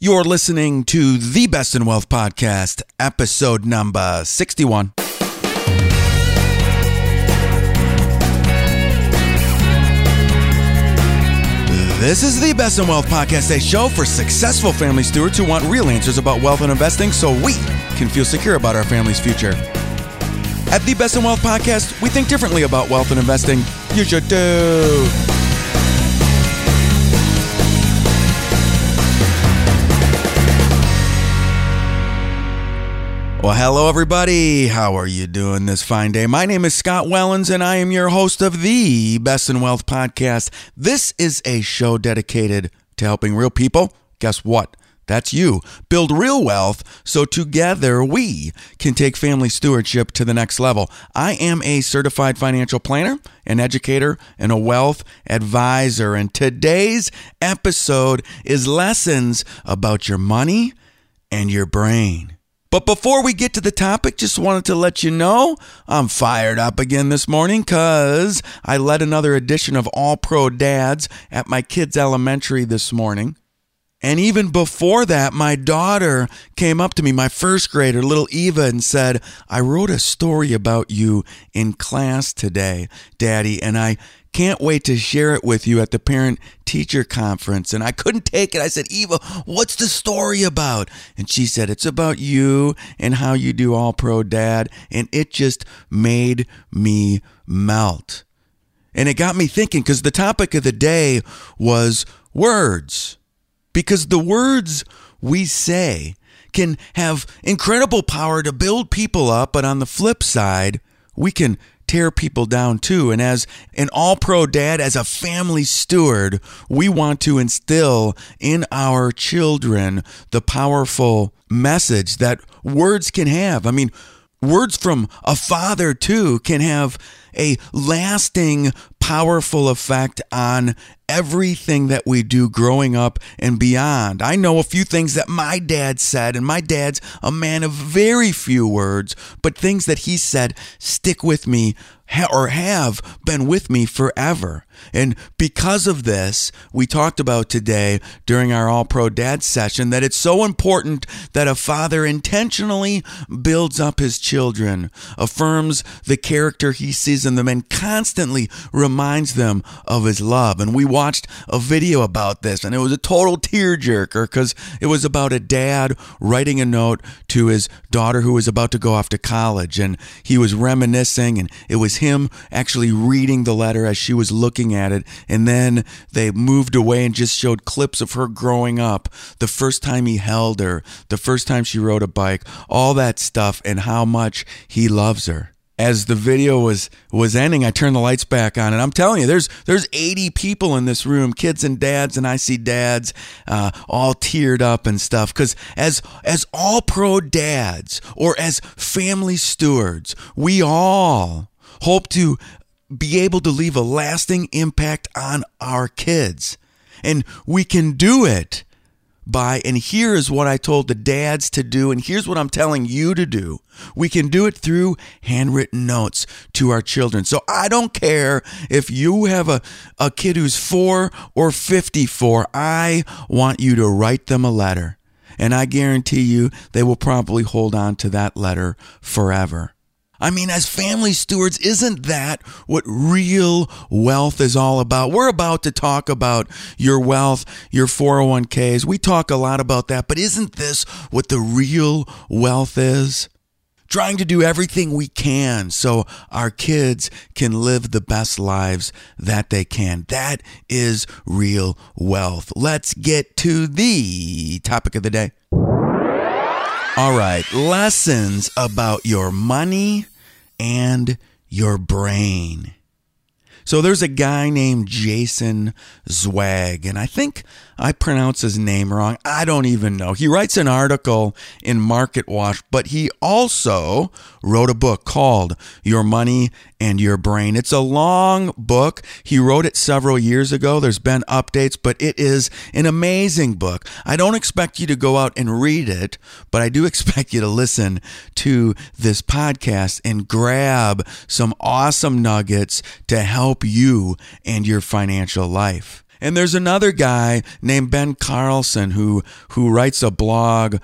You're listening to the Best in Wealth podcast, episode number 61. This is the Best in Wealth podcast, a show for successful family stewards who want real answers about wealth and investing so we can feel secure about our family's future. At the Best in Wealth podcast, we think differently about wealth and investing. You should too. Well, hello, everybody. How are you doing this fine day? My name is Scott Wellens, and I am your host of the Best in Wealth podcast. This is a show dedicated to helping real people. Guess what? That's you. Build real wealth so together we can take family stewardship to the next level. I am a certified financial planner, an educator, and a wealth advisor. And today's episode is lessons about your money and your brain. But before we get to the topic, just wanted to let you know I'm fired up again this morning because I led another edition of All Pro Dads at my kids' elementary this morning. And even before that, my daughter came up to me, my first grader, little Eva, and said, I wrote a story about you in class today, Daddy, and I can't wait to share it with you at the parent-teacher conference. And I couldn't take it. I said, Eva, what's the story about? And she said, it's about you and how you do All Pro Dad. And it just made me melt. And it got me thinking, because the topic of the day was words. Because the words we say can have incredible power to build people up, but on the flip side, we can tear people down too. And as an all-pro dad, as a family steward, we want to instill in our children the powerful message that words can have. I mean, words from a father too can have a lasting, powerful effect on everything that we do growing up and beyond. I know a few things that my dad said, and my dad's a man of very few words, but things that he said stick with me or have been with me forever. And because of this, we talked about today during our All Pro Dad session that it's so important that a father intentionally builds up his children, affirms the character he sees in them, and constantly reminds them of his love. And we watched a video about this, and it was a total tearjerker because it was about a dad writing a note to his daughter who was about to go off to college, and he was reminiscing, and it was him actually reading the letter as she was looking at it. And then they moved away and just showed clips of her growing up, the first time he held her, the first time she rode a bike, all that stuff, and how much he loves her. As the video was ending, I turned the lights back on, and I'm telling you, there's 80 people in this room, kids and dads, and I see dads all teared up and stuff. Because as all pro dads or as family stewards, we all hope to be able to leave a lasting impact on our kids, and we can do it by, and here is what I told the dads to do, and here's what I'm telling you to do. We can do it through handwritten notes to our children. So I don't care if you have a kid who's 4 or 54, I want you to write them a letter. And I guarantee you they will probably hold on to that letter forever. I mean, as family stewards, isn't that what real wealth is all about? We're about to talk about your wealth, your 401ks. We talk a lot about that, but isn't this what the real wealth is? Trying to do everything we can so our kids can live the best lives that they can. That is real wealth. Let's get to the topic of the day. All right, lessons about your money and your brain. So there's a guy named Jason Zweig, and I think I pronounce his name wrong. I don't even know. He writes an article in MarketWatch, but he also wrote a book called Your Money and Your Brain. It's a long book. He wrote it several years ago. There's been updates, but it is an amazing book. I don't expect you to go out and read it, but I do expect you to listen to this podcast and grab some awesome nuggets to help you and your financial life. And there's another guy named Ben Carlson who writes a blog,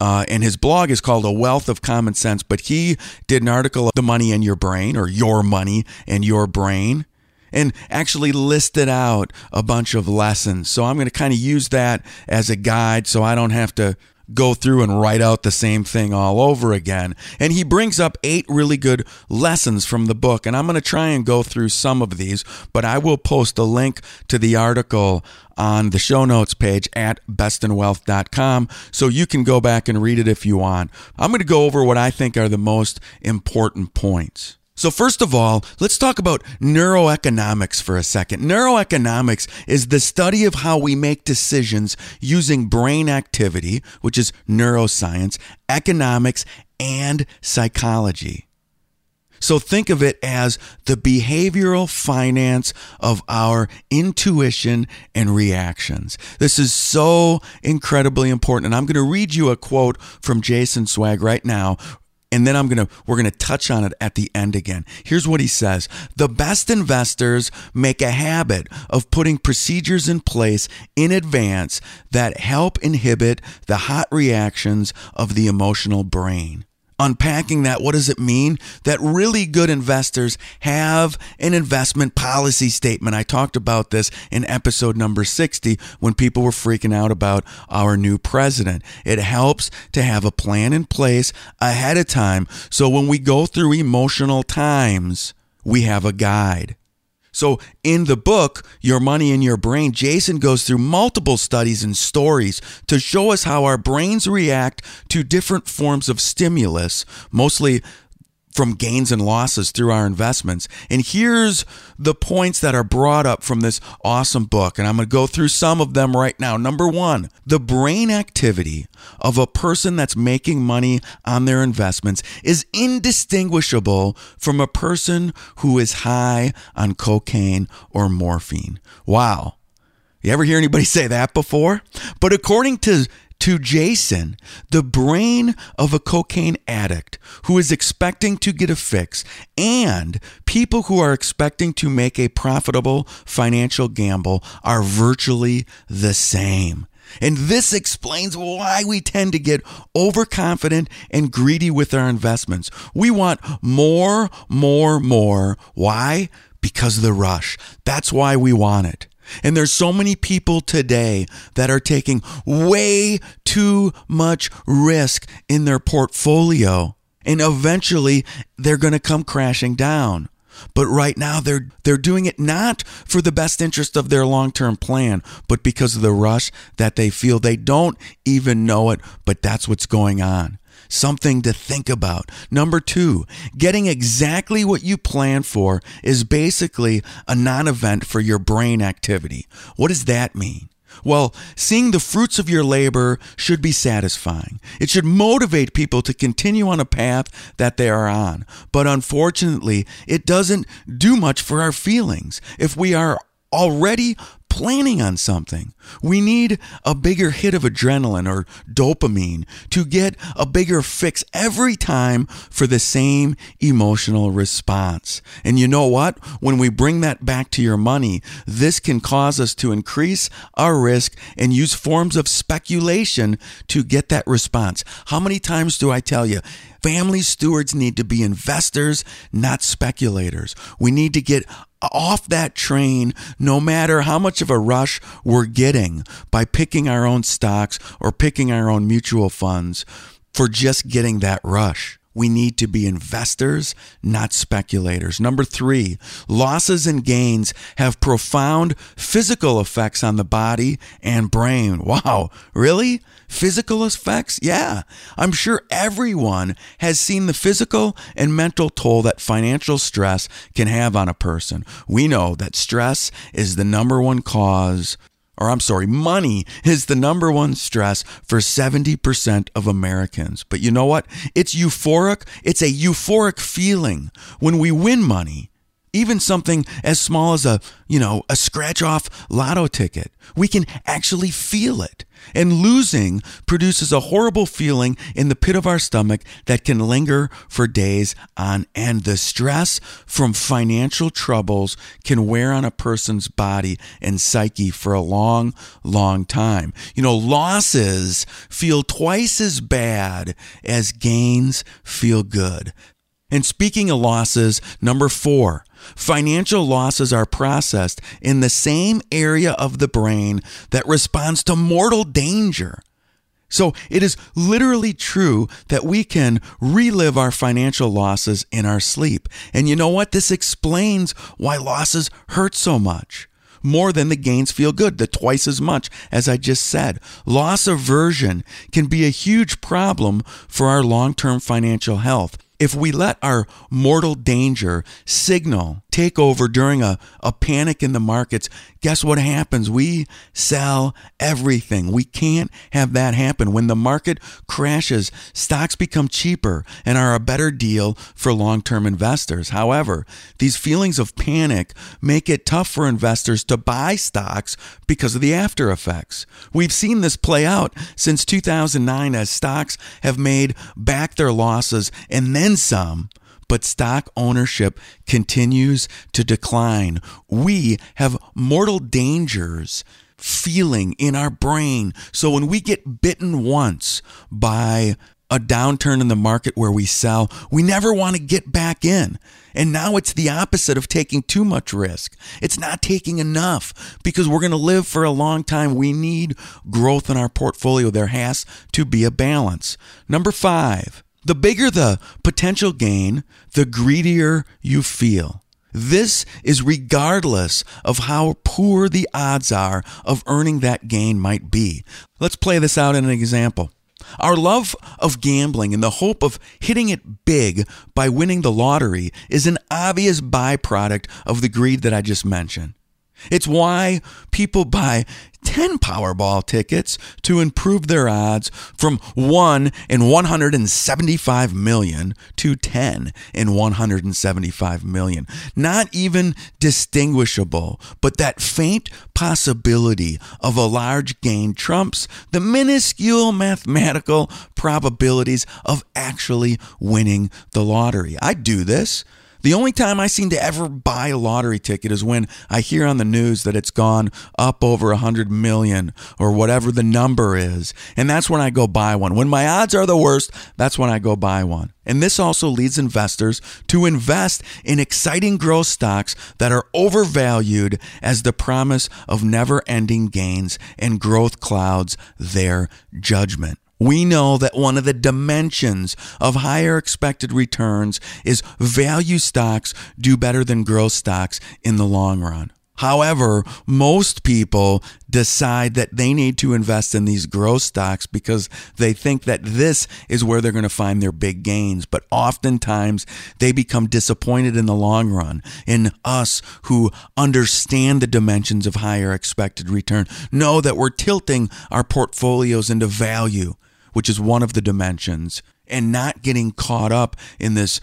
and his blog is called A Wealth of Common Sense, but he did an article of The Money and Your Brain, or Your Money and Your Brain, and actually listed out a bunch of lessons. So I'm going to kind of use that as a guide so I don't have to go through and write out the same thing all over again. And he brings up 8 really good lessons from the book. And I'm going to try and go through some of these, but I will post a link to the article on the show notes page at bestinwealth.com. So you can go back and read it if you want. I'm going to go over what I think are the most important points. So first of all, let's talk about neuroeconomics for a second. Neuroeconomics is the study of how we make decisions using brain activity, which is neuroscience, economics, and psychology. So think of it as the behavioral finance of our intuition and reactions. This is so incredibly important. And I'm going to read you a quote from Jason Zweig right now. And then we're going to touch on it at the end again. Here's what he says. The best investors make a habit of putting procedures in place in advance that help inhibit the hot reactions of the emotional brain. Unpacking that, what does it mean? That really good investors have an investment policy statement. I talked about this in episode number 60 when people were freaking out about our new president. It helps to have a plan in place ahead of time, so when we go through emotional times, we have a guide. So in the book, Your Money and Your Brain, Jason goes through multiple studies and stories to show us how our brains react to different forms of stimulus, mostly from gains and losses through our investments. And here's the points that are brought up from this awesome book. And I'm going to go through some of them right now. Number one, the brain activity of a person that's making money on their investments is indistinguishable from a person who is high on cocaine or morphine. Wow. You ever hear anybody say that before? But according to Jason, the brain of a cocaine addict who is expecting to get a fix and people who are expecting to make a profitable financial gamble are virtually the same. And this explains why we tend to get overconfident and greedy with our investments. We want more, more, more. Why? Because of the rush. That's why we want it. And there's so many people today that are taking way too much risk in their portfolio, and eventually they're going to come crashing down. But right now they're doing it not for the best interest of their long-term plan, but because of the rush that they feel. They don't even know it, but that's what's going on. Something to think about. Number two, getting exactly what you plan for is basically a non-event for your brain activity. What does that mean? Well, seeing the fruits of your labor should be satisfying. It should motivate people to continue on a path that they are on. But unfortunately, it doesn't do much for our feelings. If we are already planning on something, we need a bigger hit of adrenaline or dopamine to get a bigger fix every time for the same emotional response. And you know what? When we bring that back to your money, this can cause us to increase our risk and use forms of speculation to get that response. How many times do I tell you? Family stewards need to be investors, not speculators. We need to get off that train, no matter how much of a rush we're getting, by picking our own stocks or picking our own mutual funds for just getting that rush. We need to be investors, not speculators. Number three, losses and gains have profound physical effects on the body and brain. Wow, really? Physical effects? Yeah. I'm sure everyone has seen the physical and mental toll that financial stress can have on a person. We know that stress is the number one cause, money is the number one stress for 70% of Americans. But you know what? It's euphoric. It's a euphoric feeling when we win money. Even something as small as a scratch off lotto ticket. We can actually feel it. And losing produces a horrible feeling in the pit of our stomach that can linger for days on end. The stress from financial troubles can wear on a person's body and psyche for a long, long time. Losses feel twice as bad as gains feel good. And speaking of losses, number 4, financial losses are processed in the same area of the brain that responds to mortal danger. So it is literally true that we can relive our financial losses in our sleep. And you know what? This explains why losses hurt so much. More than the gains feel good, the twice as much, as I just said. Loss aversion can be a huge problem for our long-term financial health. If we let our mortal danger signal take over during a panic in the markets, guess what happens? We sell everything. We can't have that happen. When the market crashes, stocks become cheaper and are a better deal for long-term investors. However, these feelings of panic make it tough for investors to buy stocks because of the after effects. We've seen this play out since 2009 as stocks have made back their losses and then some, but stock ownership continues to decline. We have mortal dangers feeling in our brain. So when we get bitten once by a downturn in the market where we sell, we never want to get back in. And now it's the opposite of taking too much risk. It's not taking enough because we're going to live for a long time. We need growth in our portfolio. There has to be a balance. Number 5, the bigger the potential gain, the greedier you feel. This is regardless of how poor the odds are of earning that gain might be. Let's play this out in an example. Our love of gambling and the hope of hitting it big by winning the lottery is an obvious byproduct of the greed that I just mentioned. It's why people buy 10 Powerball tickets to improve their odds from 1 in 175 million to 10 in 175 million. Not even distinguishable, but that faint possibility of a large gain trumps the minuscule mathematical probabilities of actually winning the lottery. I do this. The only time I seem to ever buy a lottery ticket is when I hear on the news that it's gone up over 100 million or whatever the number is. And that's when I go buy one. When my odds are the worst, that's when I go buy one. And this also leads investors to invest in exciting growth stocks that are overvalued as the promise of never-ending gains and growth clouds their judgment. We know that one of the dimensions of higher expected returns is value stocks do better than growth stocks in the long run. However, most people decide that they need to invest in these growth stocks because they think that this is where they're going to find their big gains. But oftentimes, they become disappointed in the long run in us who understand the dimensions of higher expected return, know that we're tilting our portfolios into value, which is one of the dimensions, and not getting caught up in this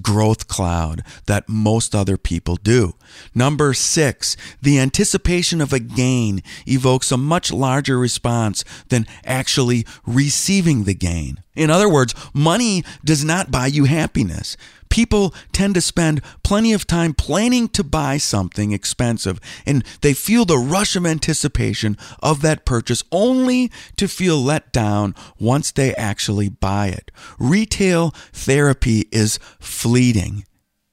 growth cloud that most other people do. Number 6, the anticipation of a gain evokes a much larger response than actually receiving the gain. In other words, money does not buy you happiness. People tend to spend plenty of time planning to buy something expensive, and they feel the rush of anticipation of that purchase only to feel let down once they actually buy it. Retail therapy is fleeting.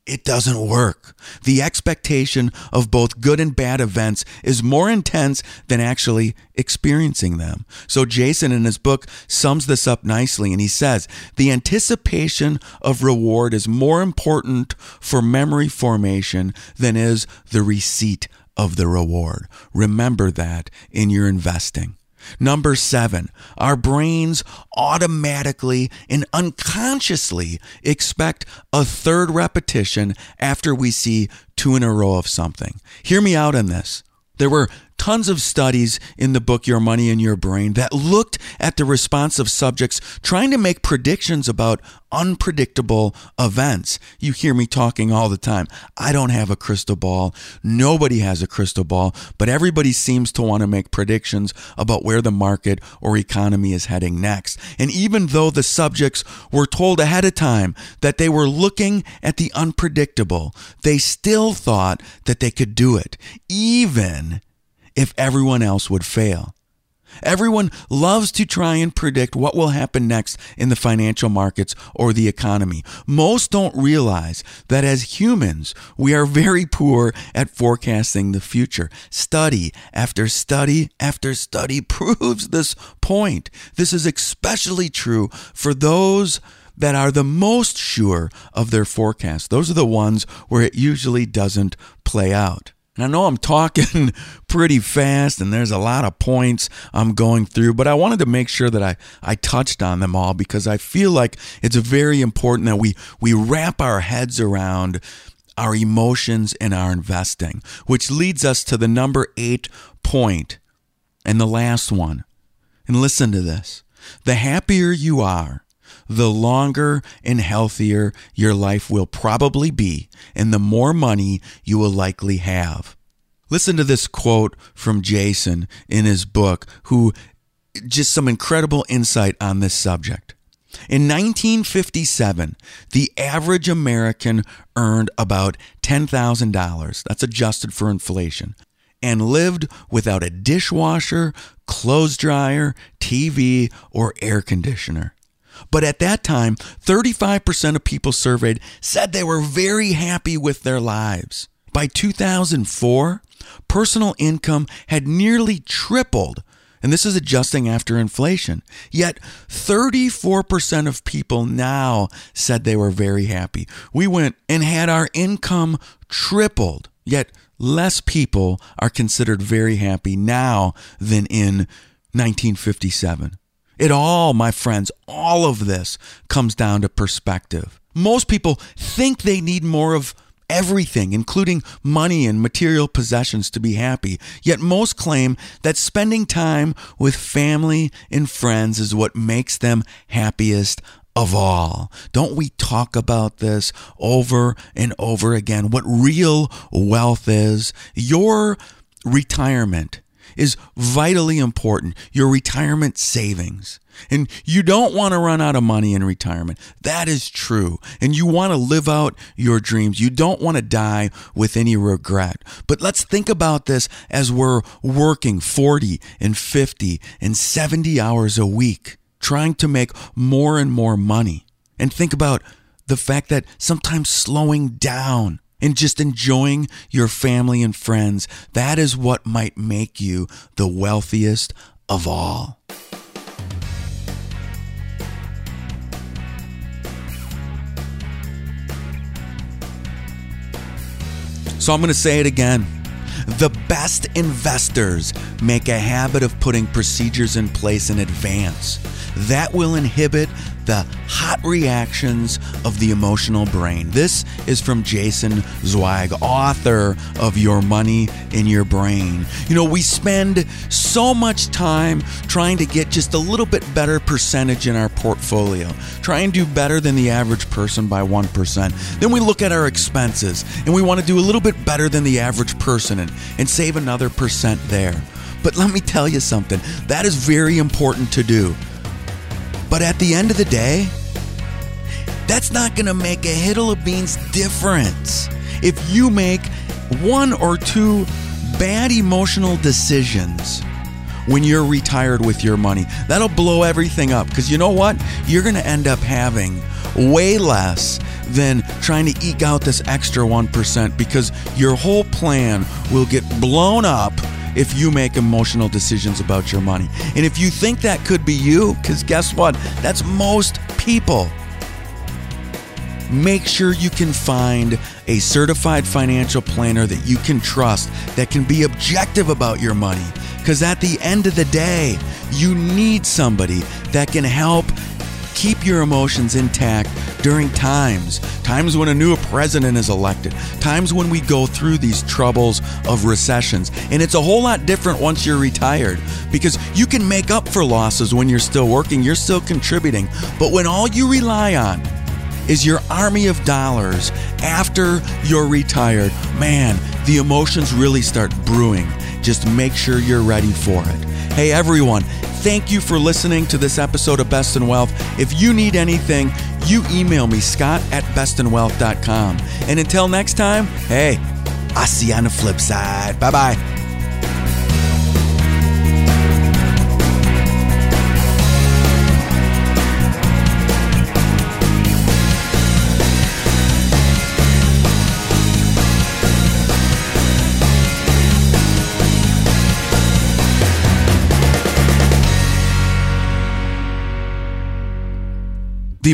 It doesn't work. The expectation of both good and bad events is more intense than actually experiencing them. So Jason in his book sums this up nicely, and he says, the anticipation of reward is more important for memory formation than is the receipt of the reward. Remember that in your investing. Number 7, our brains automatically and unconsciously expect a third repetition after we see two in a row of something. Hear me out on this. There were tons of studies in the book, Your Money and Your Brain, that looked at the response of subjects trying to make predictions about unpredictable events. You hear me talking all the time. I don't have a crystal ball. Nobody has a crystal ball, but everybody seems to want to make predictions about where the market or economy is heading next. And even though the subjects were told ahead of time that they were looking at the unpredictable, they still thought that they could do it, even if everyone else would fail. Everyone loves to try and predict what will happen next in the financial markets or the economy. Most don't realize that as humans, we are very poor at forecasting the future. Study after study after study proves this point. This is especially true for those that are the most sure of their forecast. Those are the ones where it usually doesn't play out. And I know I'm talking pretty fast and there's a lot of points I'm going through, but I wanted to make sure that I touched on them all because I feel like it's very important that we wrap our heads around our emotions and our investing, which leads us to the number 8 point and the last one. And listen to this. The happier you are, the longer and healthier your life will probably be, and the more money you will likely have. Listen to this quote from Jason in his book, who just some incredible insight on this subject. In 1957, the average American earned about $10,000. That's adjusted for inflation. And lived without a dishwasher, clothes dryer, TV, or air conditioner. But at that time, 35% of people surveyed said they were very happy with their lives. By 2004, personal income had nearly tripled, and this is adjusting after inflation. Yet 34% of people now said they were very happy. We went and had our income tripled, yet less people are considered very happy now than in 1957. It all, my friends, all of this comes down to perspective. Most people think they need more of everything, including money and material possessions, to be happy. Yet most claim that spending time with family and friends is what makes them happiest of all. Don't we talk about this over and over again? What real wealth is? Your retirement is vitally important, your retirement savings. And you don't want to run out of money in retirement. That is true. And you want to live out your dreams. You don't want to die with any regret. But let's think about this as we're working 40 and 50 and 70 hours a week, trying to make more and more money. And think about the fact that sometimes slowing down and just enjoying your family and friends, that is what might make you the wealthiest of all. So I'm going to say it again. The best investors make a habit of putting procedures in place in advance. That will inhibit the hot reactions of the emotional brain. This is from Jason Zweig, author of Your Money and Your Brain. You know, we spend so much time trying to get just a little bit better percentage in our portfolio. Try and do better than the average person by 1%. Then we look at our expenses and we want to do a little bit better than the average person and save another percent there. But let me tell you something, that is very important to do. But at the end of the day, that's not going to make a hiddle of beans difference. If you make one or two bad emotional decisions when you're retired with your money, that'll blow everything up. Because you know what? You're going to end up having way less than trying to eke out this extra 1% because your whole plan will get blown up if you make emotional decisions about your money. And if you think that could be you, because guess what? That's most people. Make sure you can find a certified financial planner that you can trust, that can be objective about your money. Because at the end of the day, you need somebody that can help keep your emotions intact during times when a new president is elected, times when we go through these troubles of recessions. And it's a whole lot different once you're retired, because you can make up for losses when you're still working, you're still contributing. But when all you rely on is your army of dollars after you're retired, man, the emotions really start brewing. Just make sure you're ready for it. Hey everyone, thank you for listening to this episode of Best in Wealth. If you need anything, you email me, scott@bestinwealth.com. And until next time, hey, I'll see you on the flip side. Bye-bye. The